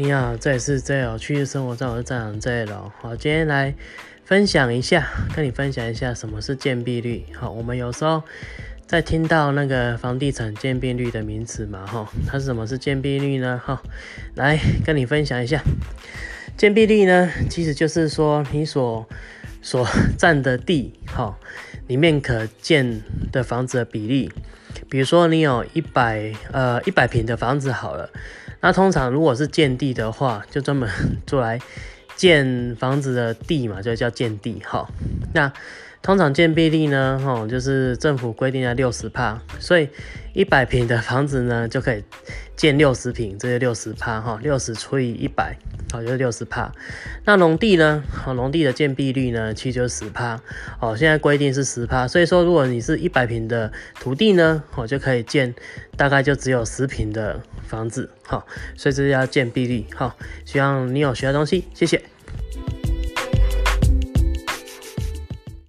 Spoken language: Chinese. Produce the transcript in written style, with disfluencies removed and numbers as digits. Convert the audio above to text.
你好，这里是 JL 趣事生活站，我是站长 JL。好，今天来跟你分享一下什么是建蔽率。好，我们有时候在听到那个房地产建蔽率的名词嘛，它是什么是建蔽率呢？来跟你分享一下，建蔽率呢，其实就是说你所占的地，里面可建的房子的比例。比如说你有100坪的房子好了，那通常如果是建地的话，就专门做来建房子的地嘛，就叫建地。好，那通常建蔽率呢，就是政府规定的 60%， 所以100坪的房子呢就可以建60坪，这就 60%， 60除以100，好，就是 60%。 那农地呢，农地的建蔽率呢其实就是 10%， 现在规定是 10%， 所以说如果你是100坪的土地呢，就可以建大概就只有10坪的房子，所以这叫建蔽率。希望你有学到东西，谢谢。